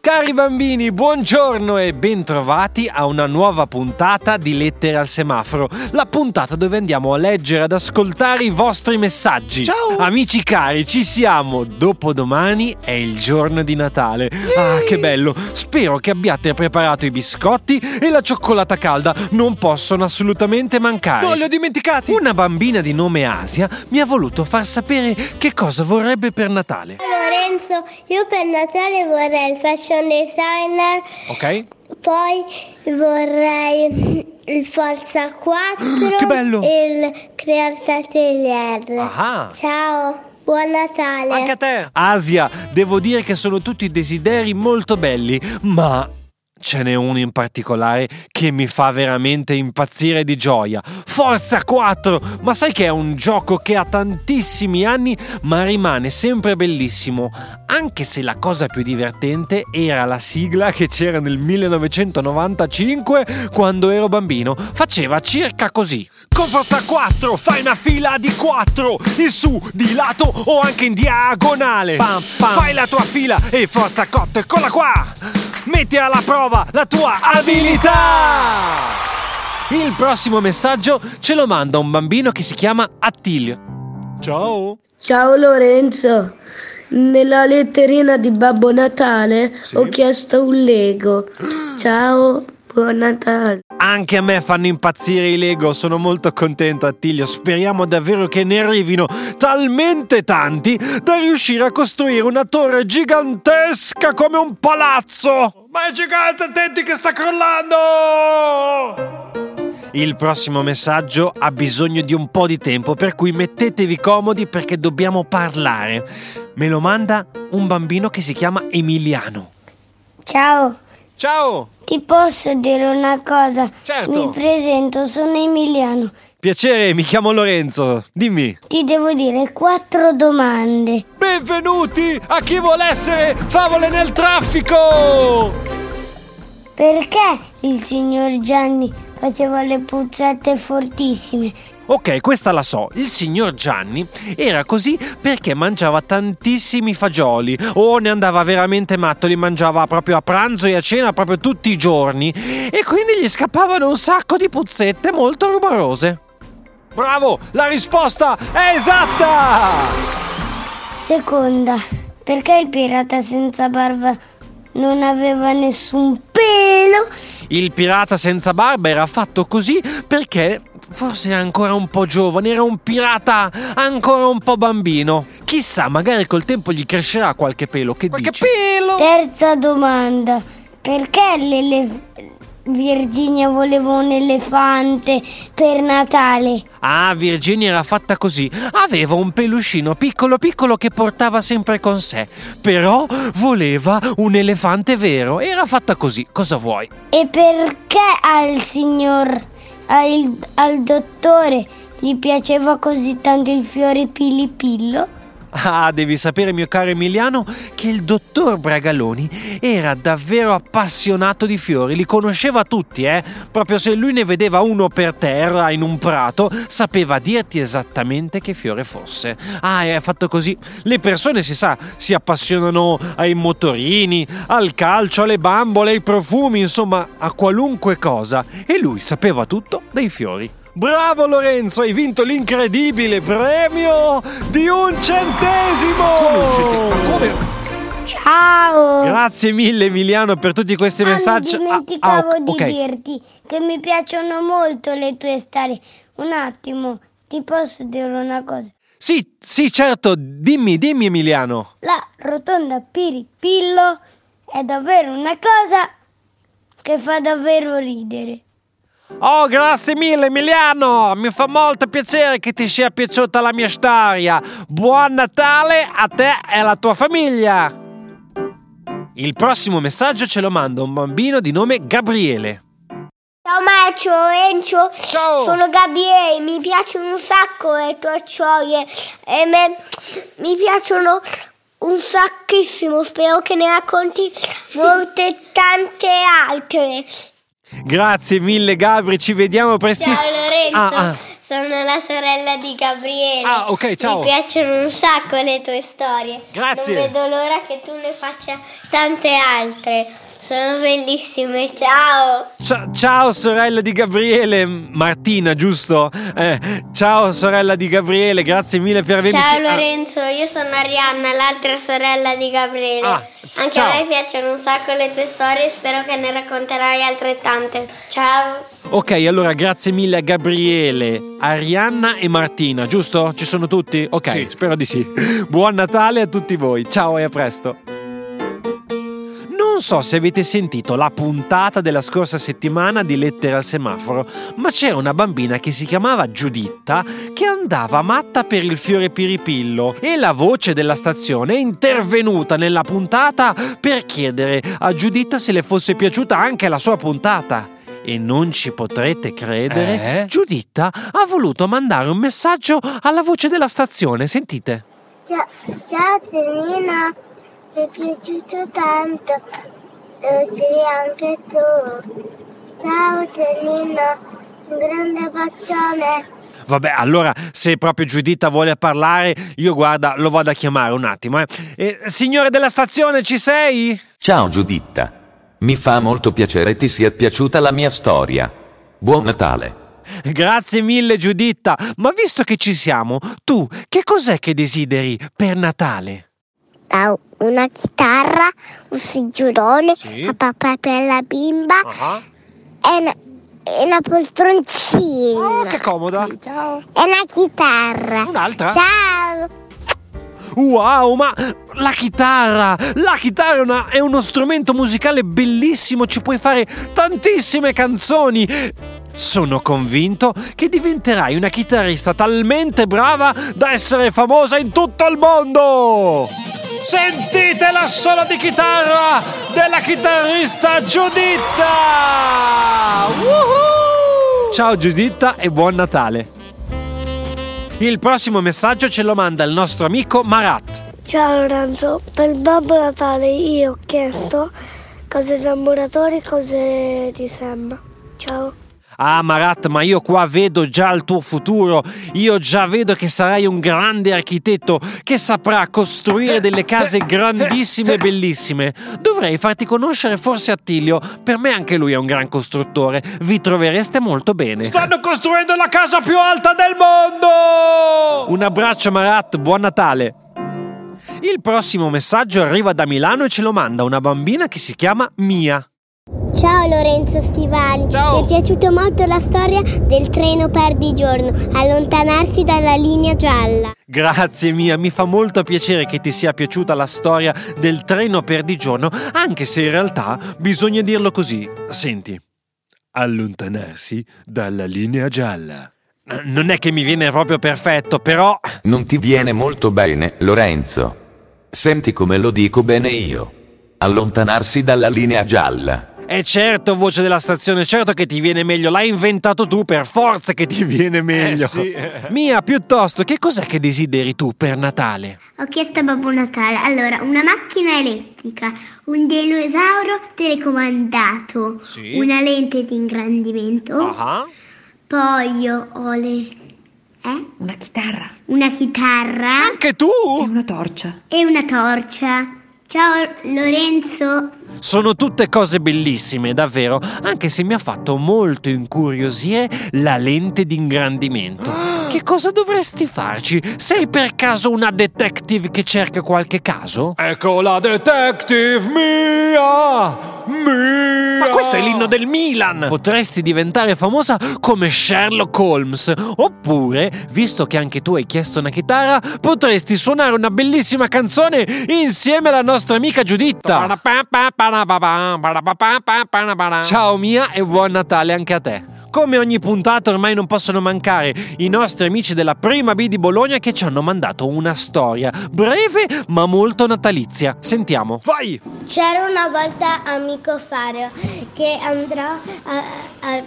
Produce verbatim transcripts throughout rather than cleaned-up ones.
Cari bambini, buongiorno e bentrovati a una nuova puntata di Lettere al Semaforo, la puntata dove andiamo a leggere ad ascoltare i vostri messaggi. Ciao! Amici cari, ci siamo! Dopodomani è il giorno di Natale. Yay! Ah, che bello! Spero che abbiate preparato i biscotti e la cioccolata calda, non possono assolutamente mancare. Non li ho dimenticati! Una bambina di nome Asia mi ha voluto far sapere che cosa vorrebbe per Natale. Lorenzo, io per Natale vorrei il fascio designer, ok, poi vorrei il Forza quattro, che bello, e il Creata Atelier. Aha. Ciao, buon Natale anche a te, Asia. Devo dire che sono tutti desideri molto belli, ma ce n'è uno in particolare che mi fa veramente impazzire di gioia. Forza quattro! Ma sai che è un gioco che ha tantissimi anni ma rimane sempre bellissimo, anche se la cosa più divertente era la sigla che c'era nel millenovecentonovantacinque quando ero bambino. Faceva circa così. Con Forza quattro fai una fila di quattro, in su, di lato o anche in diagonale. Pam, pam. Fai la tua fila e Forza quattro, eccola qua! Metti alla prova la tua abilità! Il prossimo messaggio ce lo manda un bambino che si chiama Attilio. Ciao! Ciao Lorenzo! Nella letterina di Babbo Natale sì. Ho chiesto un Lego. Ciao, buon Natale! Anche a me fanno impazzire i Lego, sono molto contento Attilio, speriamo davvero che ne arrivino talmente tanti da riuscire a costruire una torre gigantesca come un palazzo! Ma è gigante, attenti che sta crollando! Il prossimo messaggio ha bisogno di un po' di tempo, per cui mettetevi comodi perché dobbiamo parlare. Me lo manda un bambino che si chiama Emiliano. Ciao! Ciao! Ti posso dire una cosa? Certo! Mi presento, sono Emiliano. Piacere, mi chiamo Lorenzo. Dimmi. Ti devo dire quattro domande. Benvenuti a Chi vuole essere favole nel traffico! Perché il signor Gianni faceva le puzzette fortissime? Ok, questa la so. Il signor Gianni era così perché mangiava tantissimi fagioli. O ne andava veramente matto, li mangiava proprio a pranzo e a cena proprio tutti i giorni. E quindi gli scappavano un sacco di puzzette molto rumorose. Bravo, la risposta è esatta! Seconda, perché il pirata senza barba non aveva nessun pelo? Il pirata senza barba era fatto così perché... forse era ancora un po' giovane, era un pirata ancora un po' bambino. Chissà, magari col tempo gli crescerà qualche pelo, che dici? Qualche pelo! Terza domanda, perché l'elef- Virginia voleva un elefante per Natale? Ah, Virginia era fatta così, aveva un peluscino piccolo piccolo che portava sempre con sé. Però voleva un elefante vero, era fatta così, cosa vuoi? E perché al signor... Al, al dottore gli piaceva così tanto il fiore pilipillo? Ah, devi sapere, mio caro Emiliano, che il dottor Bragaloni era davvero appassionato di fiori, li conosceva tutti, eh? Proprio se lui ne vedeva uno per terra in un prato, sapeva dirti esattamente che fiore fosse. Ah, è fatto così. Le persone, si sa, si appassionano ai motorini, al calcio, alle bambole, ai profumi, insomma, a qualunque cosa. E lui sapeva tutto dei fiori. Bravo Lorenzo, hai vinto l'incredibile premio di un centesimo! Come un centesimo? Come? Ciao! Grazie mille Emiliano per tutti questi ah, messaggi. Mi dimenticavo ah, ah, okay. di dirti che mi piacciono molto le tue storie. Un attimo, ti posso dire una cosa? Sì, sì, certo, dimmi, dimmi Emiliano. La rotonda Piripillo è davvero una cosa che fa davvero ridere. Oh, grazie mille Emiliano, mi fa molto piacere che ti sia piaciuta la mia storia. Buon Natale a te e alla tua famiglia. Il prossimo messaggio ce lo manda un bambino di nome Gabriele. Ciao Marcio, Encio, ciao. Sono Gabriele, mi piacciono un sacco le tue gioie e me, mi piacciono un sacchissimo, spero che ne racconti molte tante altre. Grazie mille Gabri, ci vediamo prestissimo. Ciao Lorenzo, ah, ah. sono la sorella di Gabriele. Ah, ok, ciao. Mi piacciono un sacco le tue storie. Grazie. Non vedo l'ora che tu ne faccia tante altre. Sono bellissime, ciao. ciao! Ciao sorella di Gabriele, Martina, giusto? Eh, ciao sorella di Gabriele, grazie mille per avermi Ciao iscri- Lorenzo, ah. io sono Arianna, l'altra sorella di Gabriele. Ah, Anche ciao. a me piacciono un sacco le tue storie, spero che ne racconterai altrettante. Ciao! Ok, allora grazie mille a Gabriele, Arianna e Martina, giusto? Ci sono tutti? Ok, sì. Spero di sì. Buon Natale a tutti voi, ciao e a presto! Non so se avete sentito la puntata della scorsa settimana di Lettere al Semaforo, ma c'era una bambina che si chiamava Giuditta che andava matta per il fiore piripillo e la voce della stazione è intervenuta nella puntata per chiedere a Giuditta se le fosse piaciuta anche la sua puntata. E non ci potrete credere, eh? Giuditta ha voluto mandare un messaggio alla voce della stazione, sentite. Ciao, ciao Selina. Mi è piaciuto tanto, lo sei anche tu. Ciao Tenina, un grande bacione. Vabbè, allora se proprio Giuditta vuole parlare, io guarda, lo vado a chiamare un attimo. Eh. Eh, signore della stazione, ci sei? Ciao Giuditta, mi fa molto piacere ti sia piaciuta la mia storia. Buon Natale. Grazie mille Giuditta, ma visto che ci siamo, tu che cos'è che desideri per Natale? Una chitarra, un signorone, sì. a papà per la bimba uh-huh. e, una, e una poltroncina. Oh, che comoda! Ciao. E una chitarra. Un'altra? Ciao! Wow, ma la chitarra! La chitarra è, una, è uno strumento musicale bellissimo, ci puoi fare tantissime canzoni! Sono convinto che diventerai una chitarrista talmente brava da essere famosa in tutto il mondo! Sentite l'assolo di chitarra della chitarrista Giuditta! Woohoo! Ciao Giuditta e buon Natale! Il prossimo messaggio ce lo manda il nostro amico Marat. Ciao Lorenzo, per Babbo Natale io ho chiesto cose da muratori, cose di Sam. Ciao! Ah Marat, ma io qua vedo già il tuo futuro, io già vedo che sarai un grande architetto che saprà costruire delle case grandissime e bellissime. Dovrei farti conoscere forse Attilio, per me anche lui è un gran costruttore, vi trovereste molto bene. Stanno costruendo la casa più alta del mondo! Un abbraccio Marat, buon Natale! Il prossimo messaggio arriva da Milano e ce lo manda una bambina che si chiama Mia. Ciao Lorenzo Stivali, ciao. Mi è piaciuta molto la storia del treno perdigiorno, allontanarsi dalla linea gialla. Grazie Mia, mi fa molto piacere che ti sia piaciuta la storia del treno perdigiorno, anche se in realtà bisogna dirlo così. Senti, allontanarsi dalla linea gialla. Non è che mi viene proprio perfetto, però... Non ti viene molto bene, Lorenzo. Senti come lo dico bene io. Allontanarsi dalla linea gialla. E certo, voce della stazione, certo che ti viene meglio, l'hai inventato tu, per forza che ti viene meglio. Eh sì. Mia, piuttosto, che cos'è che desideri tu per Natale? Ho chiesto a Babbo Natale, allora, una macchina elettrica, un dinosauro telecomandato, sì. una lente di ingrandimento, uh-huh. poi io ho le... Eh? Una chitarra. Una chitarra. Anche tu? E una torcia. E una torcia. Ciao Lorenzo! Sono tutte cose bellissime, davvero, anche se mi ha fatto molto incuriosire la lente di ingrandimento. Che cosa dovresti farci? Sei per caso una detective che cerca qualche caso? Ecco la detective Mia! Mia! Ma questo è l'inno del Milan! Potresti diventare famosa come Sherlock Holmes. Oppure, visto che anche tu hai chiesto una chitarra, potresti suonare una bellissima canzone insieme alla nostra nostra amica Giuditta. Ciao Mia e buon Natale anche a te. Come ogni puntata ormai non possono mancare i nostri amici della Prima B di Bologna che ci hanno mandato una storia breve ma molto natalizia. Sentiamo. Vai! C'era una volta amico Faro che andrò a... a...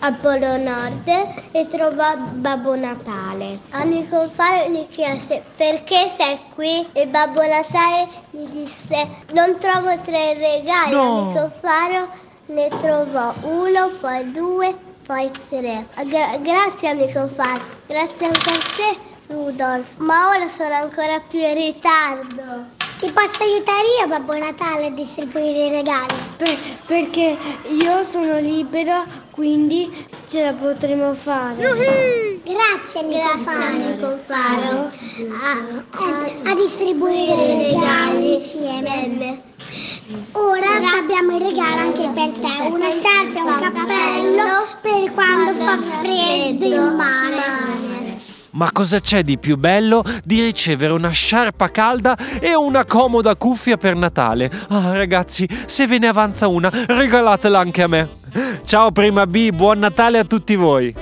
al Polo Nord e trovò Babbo Natale. Amico Faro gli chiese perché sei qui e Babbo Natale gli disse non trovo tre regali. No. Amico Faro ne trovò uno, poi due, poi tre. Gra- grazie amico Faro, grazie anche a te Rudolf, ma ora sono ancora più in ritardo. Ti posso aiutare io, Babbo Natale, a distribuire i regali? Per, perché io sono libera, quindi ce la potremo fare. Uh-huh. Grazie, amico Faro. Faro. A, a, a distribuire i regali insieme. Ora Grazie. abbiamo il regalo anche per te. Una sciarpa e un cappello per quando fa freddo in mare. Ma cosa c'è di più bello di ricevere una sciarpa calda e una comoda cuffia per Natale? Ah, ragazzi, se ve ne avanza una, regalatela anche a me. Ciao Prima B, buon Natale a tutti voi!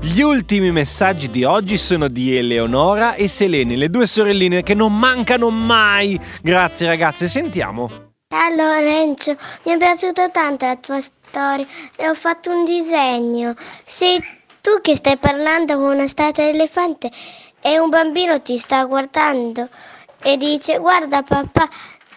Gli ultimi messaggi di oggi sono di Eleonora e Selene, le due sorelline che non mancano mai. Grazie ragazze, sentiamo. Ciao Lorenzo, mi è piaciuta tanto la tua storia e ho fatto un disegno. Sei tu che stai parlando con una statua d'elefante e un bambino ti sta guardando e dice guarda papà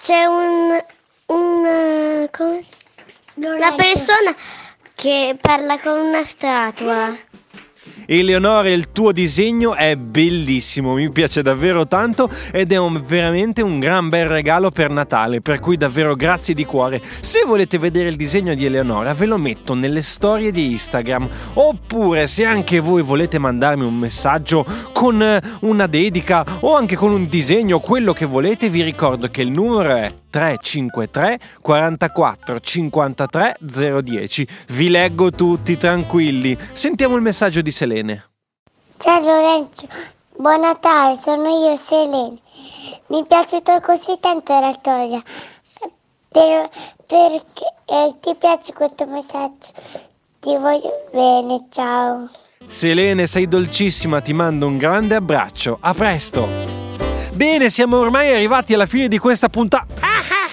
c'è un, un come, una persona che parla con una statua. Eleonora, il tuo disegno è bellissimo, mi piace davvero tanto ed è un, veramente un gran bel regalo per Natale, per cui davvero grazie di cuore. Se volete vedere il disegno di Eleonora ve lo metto nelle storie di Instagram, oppure se anche voi volete mandarmi un messaggio con una dedica o anche con un disegno, quello che volete, vi ricordo che il numero è tre cinque tre, quarantaquattro, cinquantatré, zero dieci. Vi leggo tutti, tranquilli. Sentiamo il messaggio di Selene. Ciao Lorenzo, buon Natale, sono io Selene. Mi è piaciuto così tanto la storia per, perché eh, ti piace questo messaggio. Ti voglio bene, ciao Selene, sei dolcissima, ti mando un grande abbraccio, a presto. Bene, siamo ormai arrivati alla fine di questa puntata.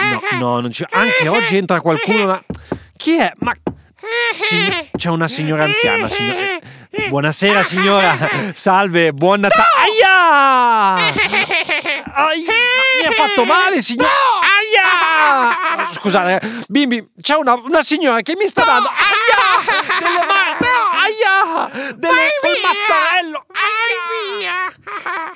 No, no, non c'è. Anche oggi entra qualcuno. Ma... chi è? Ma Sign... c'è una signora anziana. Signora... Buonasera, signora. Salve, buon Natale. Aia! Ai... Mi ha fatto male, signora. Aia! Scusate, bimbi, c'è una, una signora che mi sta dando. Aia! Delle mani. Aia! Delle... col mattarello. Aia!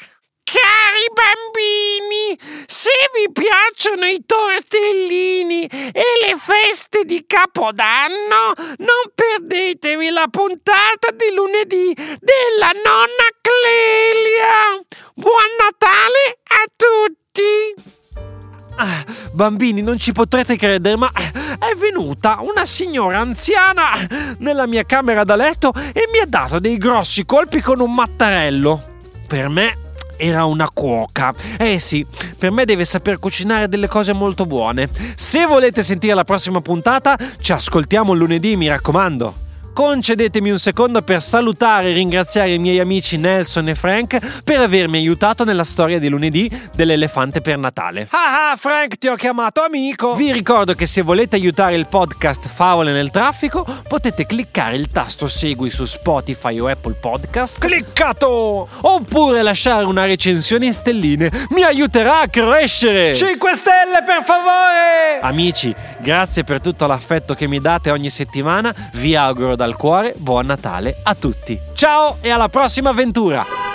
Cari bambini, se vi piacciono i tortellini e le feste di Capodanno, non perdetevi la puntata di lunedì della nonna Clelia. Buon Natale a tutti! Ah, bambini, non ci potrete credere, ma è venuta una signora anziana nella mia camera da letto e mi ha dato dei grossi colpi con un mattarello. Per me... era una cuoca. Eh sì, per me deve saper cucinare delle cose molto buone. Se volete sentire la prossima puntata, ci ascoltiamo lunedì, mi raccomando. Concedetemi un secondo per salutare e ringraziare i miei amici Nelson e Frank per avermi aiutato nella storia di lunedì dell'elefante per Natale. Ah ah, Frank, ti ho chiamato amico! Vi ricordo che se volete aiutare il podcast Favole nel Traffico potete cliccare il tasto Segui su Spotify o Apple Podcast. Cliccato! Oppure lasciare una recensione in stelline. Mi aiuterà a crescere! cinque stelle per favore! Amici, grazie per tutto l'affetto che mi date ogni settimana. Vi auguro da al cuore, buon Natale a tutti. Ciao e alla prossima avventura!